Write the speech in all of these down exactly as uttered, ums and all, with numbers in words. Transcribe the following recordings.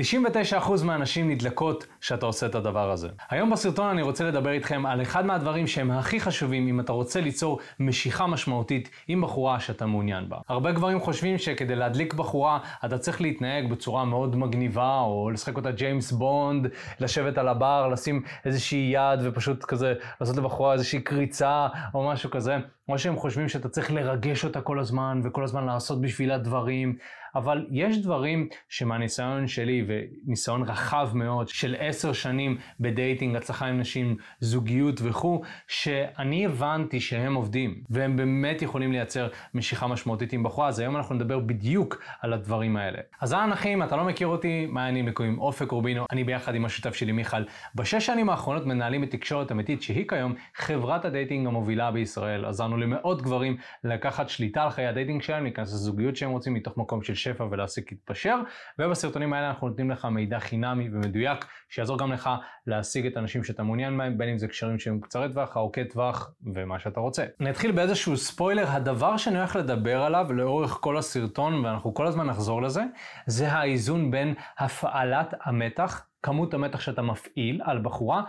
תשעים ותשע אחוז מהנשים נדלקות שאתה עושה את הדבר הזה. היום בסרטון אני רוצה לדבר איתכם על אחד מהדברים שהם הכי חשובים אם אתה רוצה ליצור משיכה משמעותית עם בחורה שאתה מעוניין בה. הרבה גברים חושבים שכדי להדליק בחורה אתה צריך להתנהג בצורה מאוד מגניבה, או לשחק אותה ג'יימס בונד, לשבת על הבר, לשים איזושהי יד ופשוט כזה לעשות לבחורה איזושהי קריצה או משהו כזה. או שהם חושבים שאתה צריך לרגש אותה כל הזמן וכל הזמן לעשות בשבילה דברים. אבל יש דברים שמהניסיון שלי וניסיון רחב מאוד של עשר שנים בדייטינג, הצלחה עם נשים, זוגיות וכו', שאני הבנתי שהם עובדים והם באמת יכולים לייצר משיכה משמעותית עם בחורה. אז היום אנחנו נדבר בדיוק על הדברים האלה. אז אהלן אחים, אתה לא מכיר אותי, מה אני מקויים? אופק אורבינו, אני ביחד עם השותף שלי מיכאל. בשש שנים האחרונות מנהלים את תקשורת אמיתית, שהיא כיום חברת הדייטינג המובילה בישראל. עזרנו למאות גברים לקחת שליטה על חיי הדייטינג שלהם, להיכנס לזוגיות שהם רוצים מתוך מקום של שפע ולהסיק להתפשר, ובסרטונים האלה אנחנו נותנים לך מידע חינמי ומדויק שיעזור גם לך להשיג את האנשים שאתה מעוניין בהם, בין אם זה קשרים שהם קצרי טווח, ארוכי טווח ומה שאתה רוצה. נתחיל באיזשהו ספוילר, הדבר שאני הולך לדבר עליו לאורך כל הסרטון ואנחנו כל הזמן נחזור לזה, זה האיזון בין הפעלת המתח, כמות המתח שאתה מפעיל על בחורה,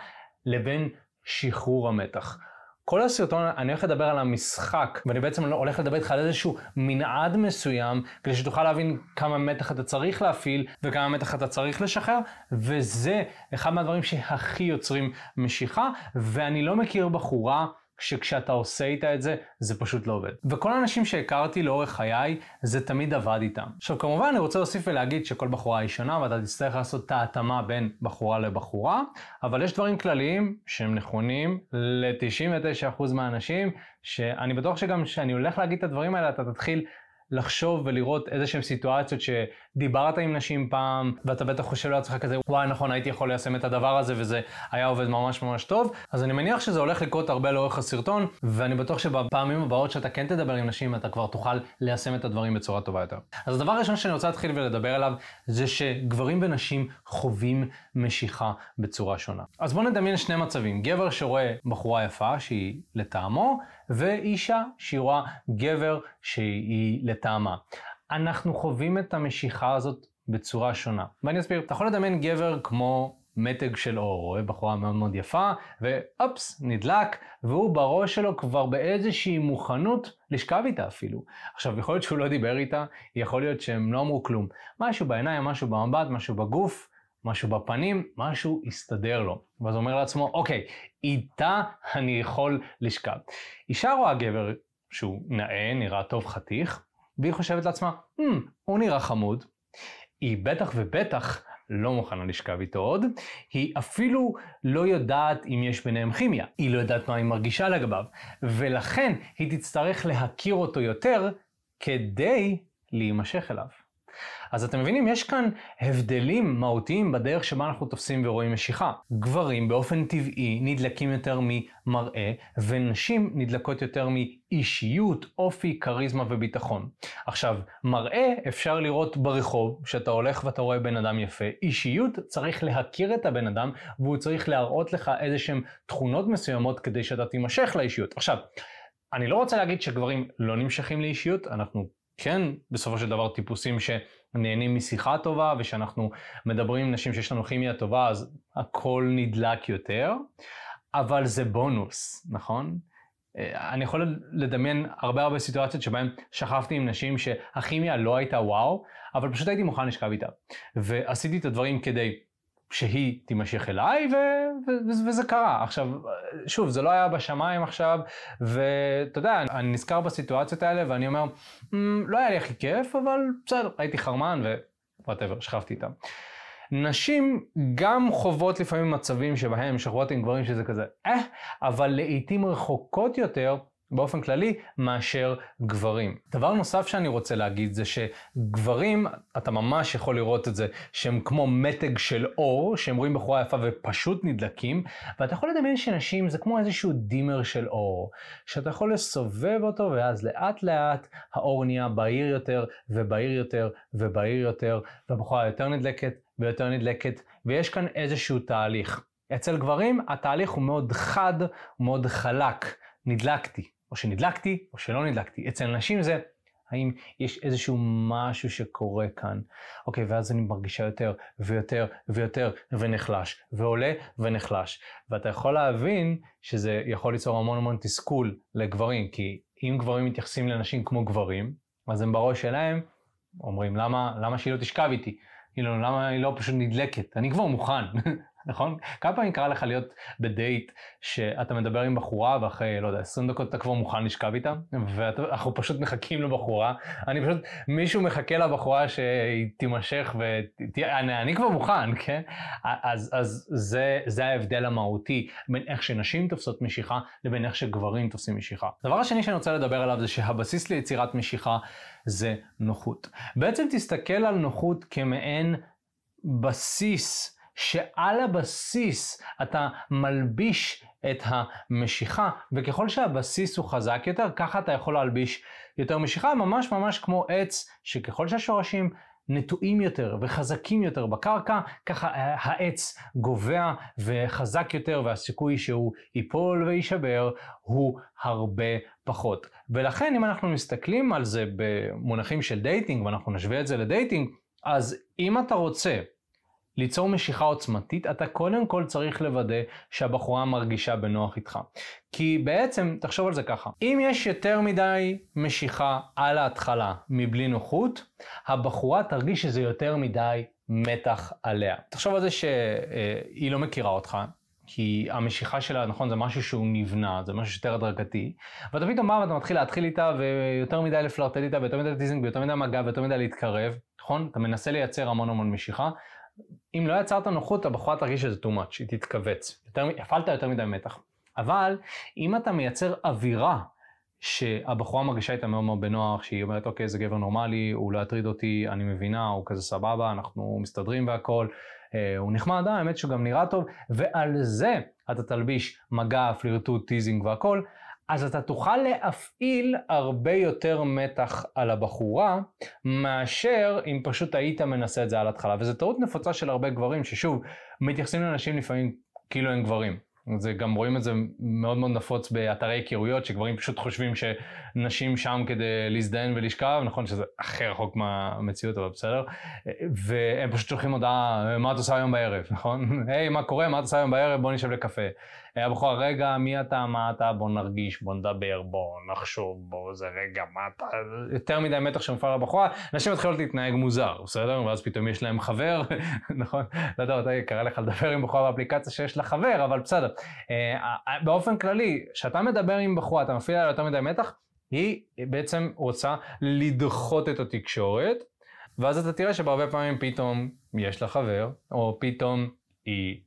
לבין שחרור המתח. כל הסרטון אני הולך לדבר על המשחק, ואני בעצם הולך לדבר איתך על איזשהו מנעד מסוים, כדי שתוכל להבין כמה מתח אתה צריך להפעיל, וכמה מתח אתה צריך לשחרר, וזה אחד מהדברים שהכי יוצרים משיכה, ואני לא מכיר בחורה שכשאתה עושה איתה את זה, זה פשוט לא עובד. וכל האנשים שהכרתי לאורך חיי, זה תמיד עבד איתם. עכשיו כמובן אני רוצה להוסיף ולהגיד שכל בחורה היא שונה, ואתה תצטרך לעשות את ההתאמה בין בחורה לבחורה, אבל יש דברים כלליים שהם נכונים ל-תשעים ותשע אחוז מהאנשים, שאני בטוח שגם כשאני הולך להגיד את הדברים האלה, אתה תתחיל לחשוב ולראות איזה שהם סיטואציות שדיברת עם נשים פעם, ואתה בטח חושב לעצמך כזה, וואי נכון, הייתי יכול ליישם את הדבר הזה וזה היה עובד ממש ממש טוב. אז אני מניח שזה הולך לקרות הרבה לאורך הסרטון, ואני בטוח שבפעמים הבאות שאתה כן תדבר עם נשים, אתה כבר תוכל ליישם את הדברים בצורה טובה יותר. אז הדבר הראשון שאני רוצה להתחיל ולדבר עליו, זה שגברים ונשים חווים משיכה בצורה שונה. אז בואו נדמיין שני מצבים, גבר שרואה בחורה יפה שהיא לטעמו, ואישה שהיא רואה גבר שהיא לטעמה. אנחנו חווים את המשיכה הזאת בצורה שונה. ואני אסביר, אתה יכול לדמיין גבר כמו מתג של אור, רואה בחורה מאוד מאוד יפה, ואופס, נדלק, והוא בראש שלו כבר באיזושהי מוכנות לשכב איתה אפילו. עכשיו, יכול להיות שהוא לא דיבר איתה, יכול להיות שהם לא אמרו כלום. משהו בעיניים, משהו במבט, משהו בגוף, משהו בפנים, משהו הסתדר לו. ואז הוא אומר לעצמו, אוקיי, איתה אני יכול לשכב. אישה רואה גבר שהוא נאה, נראה טוב חתיך, והיא חושבת לעצמה, hmm, הוא נראה חמוד, היא בטח ובטח לא מוכנה לשכב איתו עוד, היא אפילו לא יודעת אם יש ביניהם כימיה, היא לא יודעת מה היא מרגישה לגביו, ולכן היא תצטרך להכיר אותו יותר כדי להימשך אליו. אז אתם מבינים, יש כאן הבדלים מהותיים בדרך שבה אנחנו תופסים ורואים משיכה. גברים באופן טבעי נדלקים יותר ממראה, ונשים נדלקות יותר מאישיות, אופי, קריזמה וביטחון. עכשיו, מראה אפשר לראות ברחוב, שאתה הולך ואתה רואה בן אדם יפה. אישיות צריך להכיר את הבן אדם, והוא צריך להראות לך איזשהם תכונות מסוימות כדי שאתה תימשך לאישיות. עכשיו, אני לא רוצה להגיד שגברים לא נמשכים לאישיות, אנחנו כן, בסופו של דבר טיפוסים שנהנים משיחה טובה, ושאנחנו מדברים עם נשים שיש לנו כימיה טובה, אז הכל נדלק יותר, אבל זה בונוס, נכון? אני יכול לדמיין הרבה הרבה סיטואציות שבהן שכבתי עם נשים שהכימיה לא הייתה וואו, אבל פשוט הייתי מוכן לשכב איתה. ועשיתי את הדברים כדי שהיא תימשך אליי, ו- ו- וזה קרה. עכשיו, שוב, זה לא היה בשמיים עכשיו, ואתה יודע, אני נזכר בסיטואציות האלה, ואני אומר, לא היה לי הכי כיף, אבל בסדר, הייתי חרמן, ו-whatever, שכבתי איתם. נשים גם חוות לפעמים מצבים שבהם שכבות עם גברים שזה כזה, אה, אבל לעיתים רחוקות יותר, באופן כללי, מאשר גברים. דבר נוסף שאני רוצה להגיד זה שגברים, אתה ממש יכול לראות את זה, שהם כמו מתג של אור, שהם רואים בחורה יפה ופשוט נדלקים, ואתה יכול לדמיין שנשים זה כמו איזשהו דימר של אור, שאתה יכול לסובב אותו ואז לאט לאט האור נהיה בהיר יותר ובהיר יותר ובהיר יותר, והבחורה יותר נדלקת ויותר נדלקת, ויש כאן איזשהו תהליך. אצל גברים התהליך הוא מאוד חד, מאוד חלק, נדלקתי. או שנדלקתי, או שלא נדלקתי. אצל נשים זה האם יש איזשהו משהו שקורה כאן? אוקיי, ואז אני מרגישה יותר ויותר ויותר ונחלש, ועולה ונחלש. ואתה יכול להבין שזה יכול ליצור המון המון תסכול לגברים, כי אם גברים מתייחסים לנשים כמו גברים, אז הם בראש שלהם אומרים, למה, למה שהיא לא תשכב איתי? אילו, למה היא לא פשוט נדלקת? אני כבר מוכן, נכון? כמה פעמים קרה לך להיות בדייט שאתה מדבר עם בחורה ואחרי, לא יודע, עשרים דקות אתה כבר מוכן לשכב איתה, ואנחנו פשוט מחכים לבחורה, אני פשוט, מישהו מחכה לבחורה שהיא תימשך ותהיה, אני, אני כבר מוכן, כן? אז, אז זה, זה ההבדל המהותי בין איך שנשים תופסות משיכה לבין איך שגברים תופסים משיכה. הדבר השני שאני רוצה לדבר עליו זה שהבסיס ליצירת משיכה זה נוחות. בעצם תסתכל על נוחות כמעין בסיס, שעל הבסיס אתה מלביש את המשיכה, וככל שהבסיס הוא חזק יותר, ככה אתה יכול להלביש יותר משיכה, ממש ממש כמו עץ, שככל שהשורשים נטועים יותר וחזקים יותר בקרקע, ככה העץ גובע וחזק יותר, והסיכוי שהוא ייפול וישבר הוא הרבה פחות. ולכן אם אנחנו מסתכלים על זה במונחים של דייטינג, ואנחנו נשווה את זה לדייטינג, אז אם אתה רוצה ליצור משיכה עוצמתית, אתה קודם כל צריך לוודא שהבחורה מרגישה בנוח איתך. כי בעצם, תחשוב על זה ככה, אם יש יותר מדי משיכה על ההתחלה מבלי נוחות, הבחורה תרגיש שזה יותר מדי מתח עליה. תחשוב על זה שהיא לא מכירה אותך, כי המשיכה שלה, נכון, זה משהו שהוא נבנה, זה משהו יותר הדרגתי, ואתה פתאום מה, אתה מתחיל להתחיל איתה, ויותר מדי לפלרטט איתה, ויותר מדי טיזינג, ויותר מדי מגע, ויותר מדי להתקרב, נכון? אתה מנסה לייצר המון המון משיכה, אם לא יצרת נוחות, הבחורה תרגיש שזה too much, היא תתכווץ. הפעלת יותר מדי מתח. אבל אם אתה מייצר אווירה שהבחורה מרגישה איתה מאוד מאוד בנוח, שהיא אומרת, אוקיי, זה גבר נורמלי, הוא לא יטריד אותי, אני מבינה, הוא כזה סבבה, אנחנו מסתדרים והכל, הוא נחמד, האמת שהוא גם נראה טוב, ועל זה אתה תלביש מגע, פלירטוט, טיזינג והכל, אז אתה תוכל להפעיל הרבה יותר מתח על הבחורה, מאשר אם פשוט היית מנסה את זה על התחלה. וזו טעות נפוצה של הרבה גברים, ששוב, מתייחסים לאנשים לפעמים כאילו הם גברים. זה גם רואים את זה מאוד מאוד נפוץ באתרי היכרויות, שגברים פשוט חושבים שנשים שם כדי להזדהן ולשכב, נכון שזה הכי רחוק מהמציאות, אבל בסדר, והם פשוט שולחים הודעה, מה את עושה היום בערב, נכון? היי, מה קורה? מה את עושה היום בערב? בוא נשב לקפה. הבחורה, רגע, מי אתה? מה אתה? בוא נרגיש, בוא נדבר, בוא נחשוב, בוא זה רגע, מה אתה? יותר מדי מתח שמפעל לבחורה, נשים מתחילות להתנהג מוזר, בסדר? ואז פתאום יש להם חבר, נכון? לא יודע, אתה יקרה לך לדבר עם בחורה באפליקציה שיש לה חבר, אבל בסדר. באופן כללי, כשאתה מדבר עם בחורה, אתה מפעיל עליה יותר מדי מתח, היא בעצם רוצה לדחות את התקשורת, ואז אתה תראה שבהרבה פעמים פתאום יש לה חבר, או פתאום היא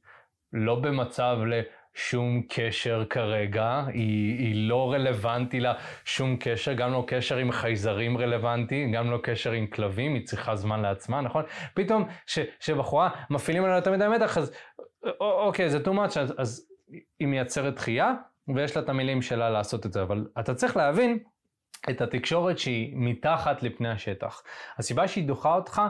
לא במצב ל... שום קשר כרגע, היא, היא לא רלוונטי לה שום קשר, גם לא קשר עם חייזרים רלוונטי, גם לא קשר עם כלבים, היא צריכה זמן לעצמה, נכון? פתאום ש, שבחורה מפעילים עליה יותר מדי מתח, אז אוקיי, זה too much, אז, אז היא מייצרת דחייה, ויש לה את המילים שלה לעשות את זה, אבל אתה צריך להבין את התקשורת שהיא מתחת לפני השטח. הסיבה שהיא דוחה אותך,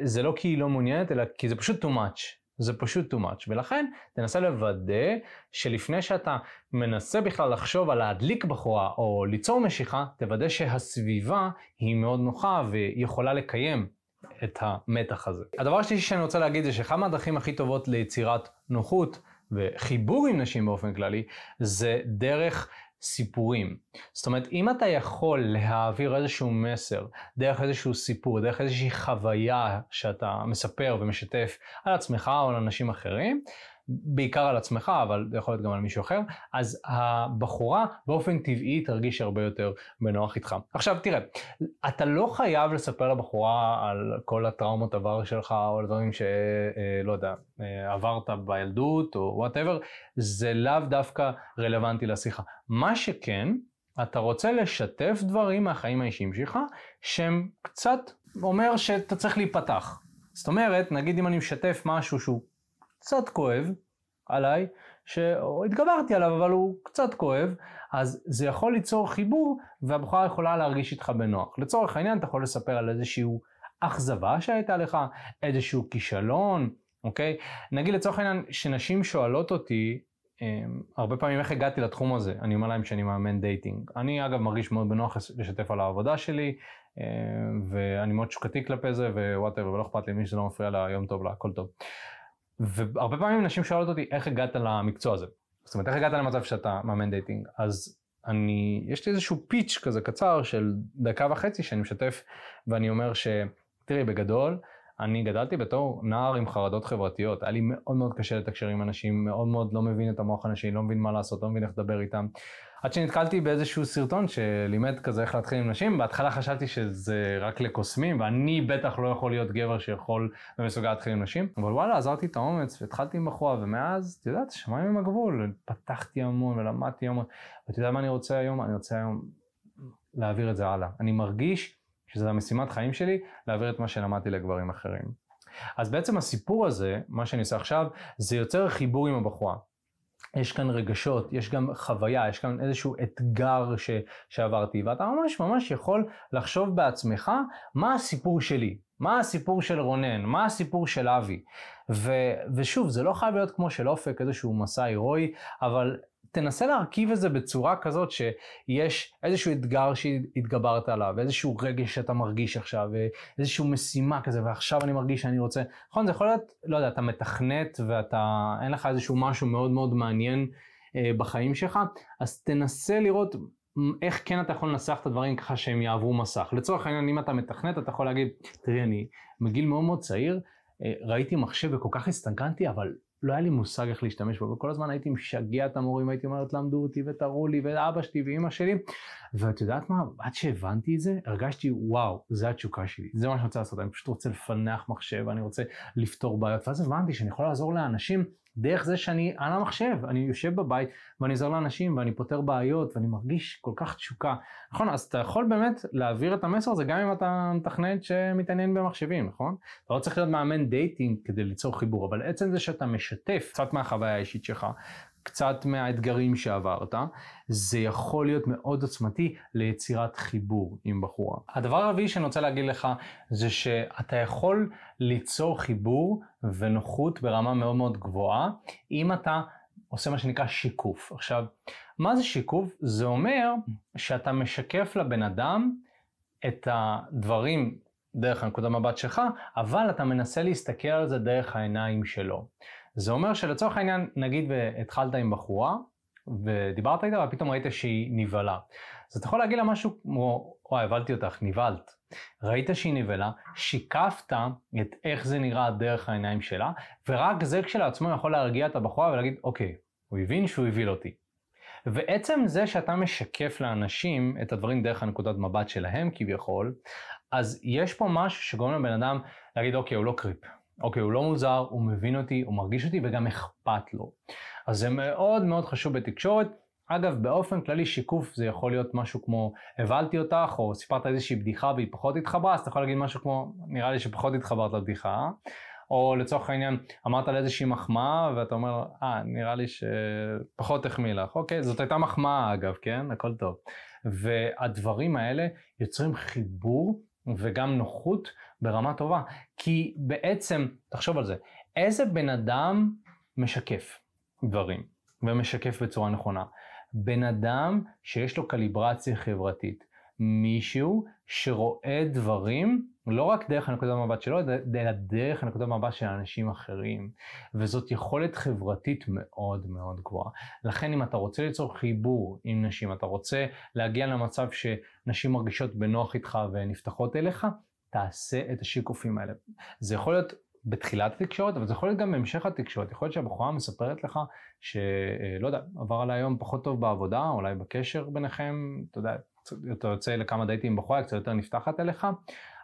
זה לא כי היא לא מעוניינת, אלא כי זה פשוט too much. זה פשוט too much, ולכן תנסה לוודא שלפני שאתה מנסה בכלל לחשוב על להדליק בחורה או ליצור משיכה, תוודא שהסביבה היא מאוד נוחה ויכולה לקיים את המתח הזה. הדבר השלישי שאני רוצה להגיד זה שאחת מהדרכים הכי טובות ליצירת נוחות וחיבור עם נשים באופן כללי, זה דרך סיפורים. זאת אומרת, אם אתה יכול להעביר איזשהו מסר, דרך איזשהו סיפור, דרך איזושהי חוויה שאתה מספר ומשתף על עצמך או על אנשים אחרים, בעיקר על עצמך, אבל זה יכול להיות גם על מישהו אחר, אז הבחורה באופן טבעי תרגיש הרבה יותר בנוח איתך. עכשיו תראה, אתה לא חייב לספר לבחורה על כל הטראומות עבר שלך, או על דברים שלא יודע, עברת בילדות, או whatever, זה לאו דווקא רלוונטי לשיחה. מה שכן, אתה רוצה לשתף דברים מהחיים האישיים שלך, שהם קצת אומר שאתה צריך להיפתח. זאת אומרת, נגיד אם אני משתף משהו שהוא קצת כואב עליי, שהתגברתי עליו, אבל הוא קצת כואב, אז זה יכול ליצור חיבור, והבחורה יכולה להרגיש איתך בנוח. לצורך העניין, אתה יכול לספר על איזשהו אכזבה שהייתה לך, איזשהו כישלון, אוקיי? נגיד לצורך העניין, שנשים שואלות אותי, הרבה פעמים איך הגעתי לתחום הזה, אני אומר להם שאני מאמן דייטינג. אני אגב מרגיש מאוד בנוח לשתף על העבודה שלי, ואני מאוד שוקתי כלפי זה, ווואטאבר, ולא אכפת לי מי שזה לא מפריע לה, יום טוב לה, הכל טוב. והרבה פעמים נשים שואלות אותי איך הגעת למקצוע הזה. זאת אומרת, איך הגעת למצב שאתה מאמן דייטינג? אז אני, יש לי איזשהו פיץ' כזה קצר של דקה וחצי שאני משתף, ואני אומר שתראי, בגדול, אני גדלתי בתור נער עם חרדות חברתיות, היה לי מאוד מאוד קשה לתקשר עם אנשים, מאוד מאוד לא מבין את המוח הנשי, לא מבין מה לעשות, לא מבין איך לדבר איתם. עד שנתקלתי באיזשהו סרטון שלימד כזה איך להתחיל עם נשים, בהתחלה חשבתי שזה רק לקוסמים, ואני בטח לא יכול להיות גבר שיכול ומסוגל להתחיל עם נשים, אבל וואלה, עזרתי את האומץ והתחלתי עם בחורה, ומאז, אתה יודעת, שמיים עם הגבול, פתחתי המון ולמדתי המון, ואתה יודע מה אני רוצה היום? אני רוצה היום להעביר את זה הלאה. אני מרגיש שזו המשימת חיים שלי, להעביר את מה שלמדתי לגברים אחרים. אז בעצם הסיפור הזה, מה שאני עושה עכשיו, זה יוצר חיבור עם הבחורה. יש כאן רגשות, יש גם חוויה, יש כאן איזשהו אתגר ש... שעברתי, ואתה ממש ממש יכול לחשוב בעצמך, מה הסיפור שלי? מה הסיפור של רונן? מה הסיפור של אבי? ו... ושוב, זה לא חייב להיות כמו של אופק, איזשהו מסע הירואי, אבל תנסה להרכיב את זה בצורה כזאת שיש איזשהו אתגר שהתגברת עליו, איזשהו רגש שאתה מרגיש עכשיו, איזשהו משימה כזה, ועכשיו אני מרגיש שאני רוצה. נכון, זה יכול להיות, לא יודע, אתה מתכנת ואתה, אין לך איזשהו משהו מאוד מאוד מעניין אה, בחיים שלך, אז תנסה לראות איך כן אתה יכול לנסח את הדברים ככה שהם יעברו מסך. לצורך העניין, אם אתה מתכנת, אתה יכול להגיד, תראי, אני מגיל מאוד מאוד צעיר, אה, ראיתי מחשב וכל כך הסתנקנתי, אבל לא היה לי מושג איך להשתמש בו, וכל הזמן הייתי משגע את המורים, הייתי אומרת, למדו אותי ותראו לי, ואבא שלי ואמא שלי, ואת יודעת מה, עד שהבנתי את זה, הרגשתי, וואו, זה התשוקה שלי, זה מה שאני רוצה לעשות, אני פשוט רוצה לפנח מחשב, אני רוצה לפתור בעיות, ואז הבנתי שאני יכול לעזור לאנשים, דרך זה שאני על המחשב, אני יושב בבית, ואני עוזר לאנשים, ואני פותר בעיות, ואני מרגיש כל כך תשוקה. נכון, אז אתה יכול באמת להעביר את המסר הזה, גם אם אתה מתכנת שמתעניין במחשבים, נכון? אתה לא צריך להיות מאמן דייטינג כדי ליצור חיבור, אבל עצם זה שאתה משתף קצת מהחוויה האישית שלך, קצת מהאתגרים שעברת, זה יכול להיות מאוד עוצמתי ליצירת חיבור עם בחורה. הדבר הרביעי שאני רוצה להגיד לך, זה שאתה יכול ליצור חיבור ונוחות ברמה מאוד מאוד גבוהה, אם אתה עושה מה שנקרא שיקוף. עכשיו, מה זה שיקוף? זה אומר שאתה משקף לבן אדם את הדברים דרך הנקודה מבט שלך, אבל אתה מנסה להסתכל על זה דרך העיניים שלו. זה אומר שלצורך העניין, נגיד והתחלת עם בחורה, ודיברת איתה, ופתאום ראית שהיא נבלה. אז אתה יכול להגיד לה משהו כמו, אוי, הבלתי אותך, נבלת. ראית שהיא נבלה, שיקפת את איך זה נראה דרך העיניים שלה, ורק זה כשלעצמו יכול להרגיע את הבחורה ולהגיד, אוקיי, הוא הבין שהוא הביל אותי. ועצם זה שאתה משקף לאנשים את הדברים דרך הנקודת מבט שלהם כביכול, אז יש פה משהו שגורם לבן אדם להגיד, אוקיי, הוא לא קריפ. אוקיי, הוא לא מוזר, הוא מבין אותי, הוא מרגיש אותי וגם אכפת לו. אז זה מאוד מאוד חשוב בתקשורת. אגב, באופן כללי שיקוף זה יכול להיות משהו כמו, הבלתי אותך או סיפרת איזושהי בדיחה והיא פחות התחברה, אז אתה יכול להגיד משהו כמו, נראה לי שפחות התחברת לבדיחה. או לצורך העניין, אמרת על איזושהי מחמאה, ואתה אומר, אה, נראה לי שפחות החמיא לך. אוקיי, זאת הייתה מחמאה אגב, כן? הכל טוב. והדברים האלה יוצרים חיבור וגם נוחות ברמה טובה. כי בעצם, תחשוב על זה, איזה בן אדם משקף דברים, ומשקף בצורה נכונה. בן אדם שיש לו קליברציה חברתית. מישהו שרואה דברים, לא רק דרך הנקודת מבט שלו, אלא דרך הנקודת מבט של אנשים אחרים. וזאת יכולת חברתית מאוד מאוד גבוהה. לכן אם אתה רוצה ליצור חיבור עם נשים, אתה רוצה להגיע למצב שנשים מרגישות בנוח איתך ונפתחות אליך, תעשה את השיקופים האלה. זה יכול להיות בתחילת התקשורת, אבל זה יכול להיות גם בהמשך התקשורת. יכול להיות שהבחורה מספרת לך שלא יודע, עבר עלי היום פחות טוב בעבודה, אולי בקשר ביניכם, אתה יודע, אתה יוצא לכמה דייטים בחורה, קצת יותר נפתחת אליך,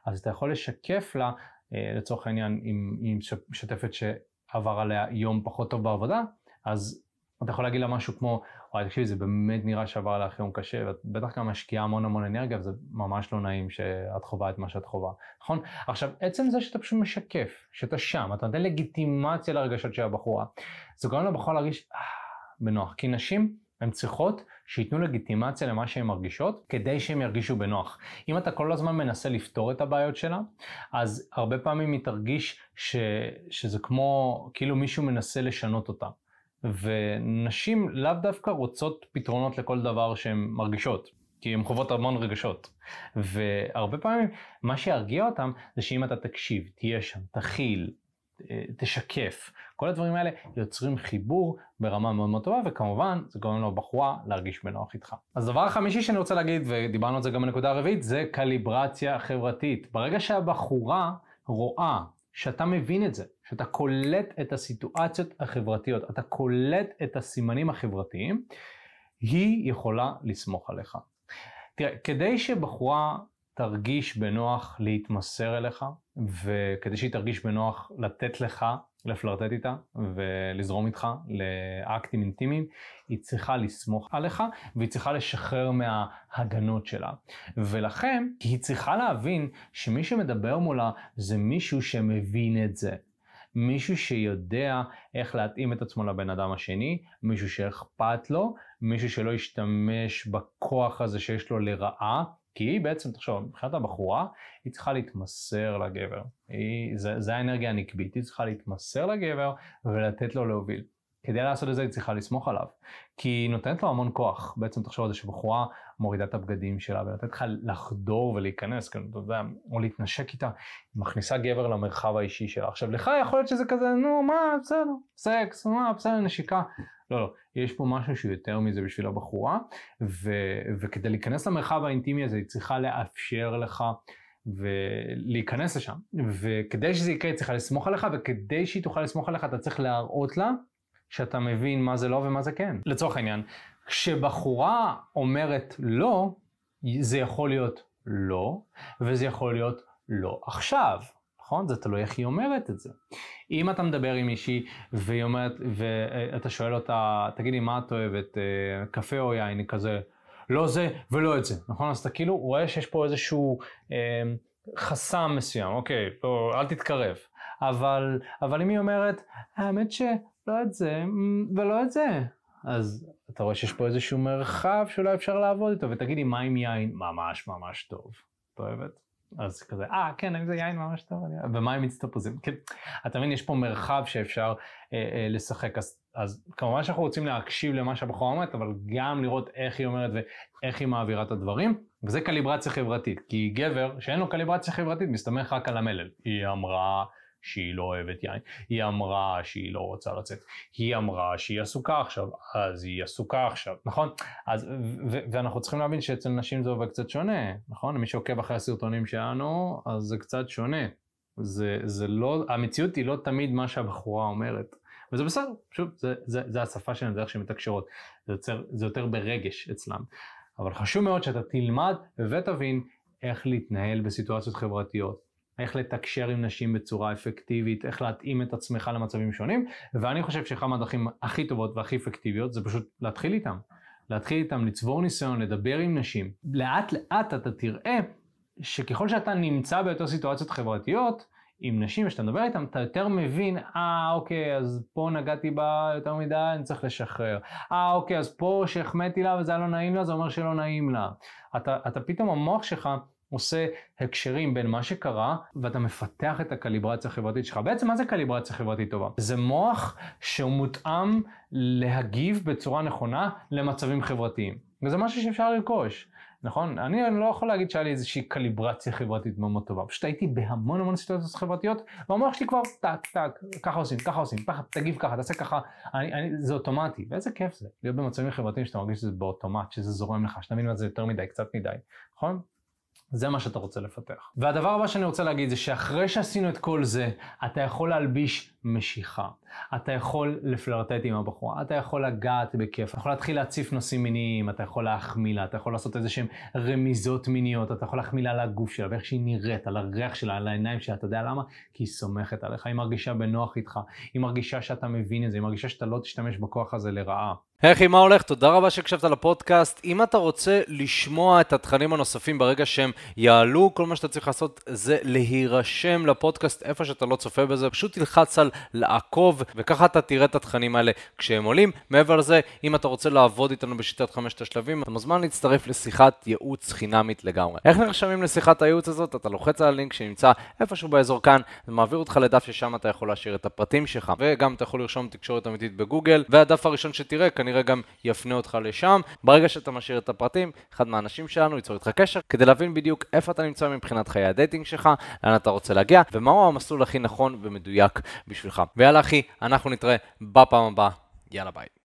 אז אתה יכול לשקף לה, לצורך העניין, עם משתפת שעבר עליה יום פחות טוב בעבודה, אז אתה יכול להגיד לה משהו כמו, וואי, תקשיבי, זה באמת נראה שעבר עליה יום קשה, ואת בטח גם משקיעה המון המון אנרגיה, וזה ממש לא נעים שאת חובה את מה שאת חובה, נכון? עכשיו, עצם זה שאתה פשוט משקף, שאתה שם, אתה נותן לגיטימציה לרגשות של הבחורה, זה גורם לבחורה להרגיש בנוח, כי נשים, הן צריכות שייתנו לגיטימציה למה שהן מרגישות, כדי שהן ירגישו בנוח. אם אתה כל הזמן מנסה לפתור את הבעיות שלה, אז הרבה פעמים היא תרגיש ש... שזה כמו, כאילו מישהו מנסה לשנות אותה. ונשים לאו דווקא רוצות פתרונות לכל דבר שהן מרגישות, כי הן חוות המון רגשות. והרבה פעמים מה שירגיע אותם זה שאם אתה תקשיב, תהיה שם, תכיל, תשקף, כל הדברים האלה יוצרים חיבור ברמה מאוד מאוד טובה, וכמובן זה גורם לו בחורה להרגיש בנוח איתך. אז דבר חמישי שאני רוצה להגיד, ודיברנו על זה גם בנקודה הרביעית, זה קליברציה חברתית. ברגע שהבחורה רואה שאתה מבין את זה, שאתה קולט את הסיטואציות החברתיות, אתה קולט את הסימנים החברתיים, היא יכולה לסמוך עליך. תראה, כדי שבחורה תרגיש בנוח להתמסר אליך, וכדי שהיא תרגיש בנוח לתת לך, לפלרטט איתה ולזרום איתך לאקטים אינטימיים, היא צריכה לסמוך עליך, והיא צריכה לשחרר מההגנות שלה. ולכן היא צריכה להבין שמי שמדבר מולה זה מישהו שמבין את זה. מישהו שיודע איך להתאים את עצמו לבן אדם השני, מישהו שאכפת לו, מישהו שלא ישתמש בכוח הזה שיש לו לרעה, כי היא בעצם, תחשוב, מבחינת הבחורה, היא צריכה להתמסר לגבר. היא, זה, זה האנרגיה הנקבית, היא צריכה להתמסר לגבר ולתת לו להוביל. כדי לעשות את זה היא צריכה לסמוך עליו, כי היא נותנת לו המון כוח. בעצם תחשוב על זה שבחורה מורידה את הבגדים שלה ולתת לך לחדור ולהיכנס, כאילו, אתה יודע, או להתנשק איתה, היא מכניסה גבר למרחב האישי שלה. עכשיו, לך יכול להיות שזה כזה, נו, מה, בסדר, סקס, מה, בסדר, נשיקה. לא, לא, יש פה משהו שיותר מזה בשביל הבחורה, ו- וכדי להיכנס למרחב האינטימי הזה, היא צריכה לאפשר לך ולהיכנס לשם, וכדי שזה יקרה, היא צריכה לסמוך עליך, וכדי שהיא תוכל לסמוך עליך, אתה צריך להראות לה שאתה מבין מה זה לא ומה זה כן. לצורך העניין, כשבחורה אומרת לא, זה יכול להיות לא, וזה יכול להיות לא עכשיו. נכון? זה תלוי איך היא אומרת את זה. אם אתה מדבר עם אישי והיא אומרת, ואתה שואל אותה, תגידי מה את אוהבת, קפה או יין, היא כזה, לא זה ולא את זה. נכון? אז אתה כאילו רואה שיש פה איזשהו אה, חסם מסוים, אוקיי, לא, אל תתקרב. אבל, אבל אם היא אומרת, האמת ש... לא את זה ולא את זה, אז אתה רואה שיש פה איזשהו מרחב שאולי אפשר לעבוד איתו. ותגידי, מה עם יין? ממש ממש טוב, את אוהבת? אז כזה, אה כן, אם זה יין ממש טוב, ומה עם מצטפוזים? כן, אתה מבין, יש פה מרחב שאפשר אה, אה, לשחק. אז, אז כמובן שאנחנו רוצים להקשיב למה שהבחורה אומרת, אבל גם לראות איך היא אומרת ואיך היא מעבירה את הדברים, וזה קליברציה חברתית, כי גבר שאין לו קליברציה חברתית מסתמך רק על המלל. היא אמרה שהיא לא אוהבת יין, היא אמרה שהיא לא רוצה לצאת, היא אמרה שהיא עסוקה עכשיו, אז היא עסוקה עכשיו, נכון? אז, ו- ו- ואנחנו צריכים להבין שאצל נשים זה עובד קצת שונה, נכון? מי שעוקב אחרי הסרטונים שלנו, אז זה קצת שונה. זה, זה לא, המציאות היא לא תמיד מה שהבחורה אומרת, וזה בסדר, פשוט, זה, זה, זה השפה שלהם, זה איך שהן מתקשרות, זה, יוצר, זה יותר ברגש אצלם. אבל חשוב מאוד שאתה תלמד ותבין איך להתנהל בסיטואציות חברתיות, איך לתקשר עם נשים בצורה אפקטיבית, איך להתאים את עצמך למצבים שונים, ואני חושב שאחת מהדרכים הכי טובות והכי אפקטיביות, זה פשוט להתחיל איתם. להתחיל איתם, לצבור ניסיון, לדבר עם נשים. לאט לאט אתה תראה שככל שאתה נמצא ביותר סיטואציות חברתיות, עם נשים, כשאתה מדבר איתם, אתה יותר מבין, אה, אוקיי, אז פה נגעתי בה יותר מדי, אני צריך לשחרר. אה, אוקיי, אז פה שהחמאתי לה וזה לא נעים לה, זה אומר שלא נעים לה. אתה, אתה פתאום המוח שלך עושה הקשרים בין מה שקרה, ואתה מפתח את הקליברציה החברתית שלך. בעצם מה זה קליברציה חברתית טובה? זה מוח שהוא מותאם להגיב בצורה נכונה למצבים חברתיים. וזה משהו שאפשר לרכוש, נכון? אני לא יכול להגיד שהיה לי איזושהי קליברציה חברתית מאוד טובה. פשוט הייתי בהמון המון סיטואציות חברתיות, והמוח שלי כבר טק, טק, ככה עושים, ככה עושים, תגיב ככה, תעשה ככה, אני, אני, זה אוטומטי. ואיזה כיף זה, להיות במצבים חברתיים שאתה מרגיש שזה באוטומט, שזה זורם לך, שאתה מבין מה זה יותר מדי, קצת מדי, נכון? זה מה שאתה רוצה לפתח. והדבר הבא שאני רוצה להגיד זה שאחרי שעשינו את כל זה, אתה יכול להלביש משיכה. אתה יכול לפלרטט עם הבחורה, אתה יכול לגעת בכיף, אתה יכול להתחיל להציף נושאים מיניים, אתה יכול להחמיא לה, אתה יכול לעשות איזה שהם רמיזות מיניות, אתה יכול להחמיא לה על הגוף שלה, ואיך שהיא נראית, על הריח שלה, על העיניים שלה, אתה יודע למה? כי היא סומכת עליך, היא מרגישה בנוח איתך, היא מרגישה שאתה מבין את זה, היא מרגישה שאתה לא תשתמש בכוח הזה לרעה. היי, מה הולך? תודה רבה שקשבת לפודקאסט. אם אתה רוצה לשמוע את התכנים הנוספים ברגע שהם יעלו, כל מה שאתה צריך לעשות זה להירשם לפודקאסט איפה שאתה לא צופה בזה, פשוט תלחץ על אבל לעקוב, וככה אתה תראה את התכנים האלה כשהם עולים. מעבר לזה, אם אתה רוצה לעבוד איתנו בשיטת חמשת השלבים, אתה מוזמן להצטרף לשיחת ייעוץ חינמית לגמרי. איך נרשמים לשיחת הייעוץ הזאת? אתה לוחץ על הלינק שנמצא איפשהו באזור כאן, ומעביר אותך לדף ששם אתה יכול להשאיר את הפרטים שלך, וגם אתה יכול לרשום תקשורת אמיתית בגוגל, והדף הראשון שתראה כנראה גם יפנה אותך לשם. ברגע שאתה משאיר את הפרטים, אחד מהאנשים שלנו ייצור איתך קשר, כדי להבין בדיוק איפה אתה נמצא מבחינת חיי הדייטינג שלך, לאן אתה רוצה להגיע, ומהו המסלול הכי נכון ומדויק בשבילך. ויאללה אחי, אנחנו נתראה בפעם הבאה. יאללה ביי.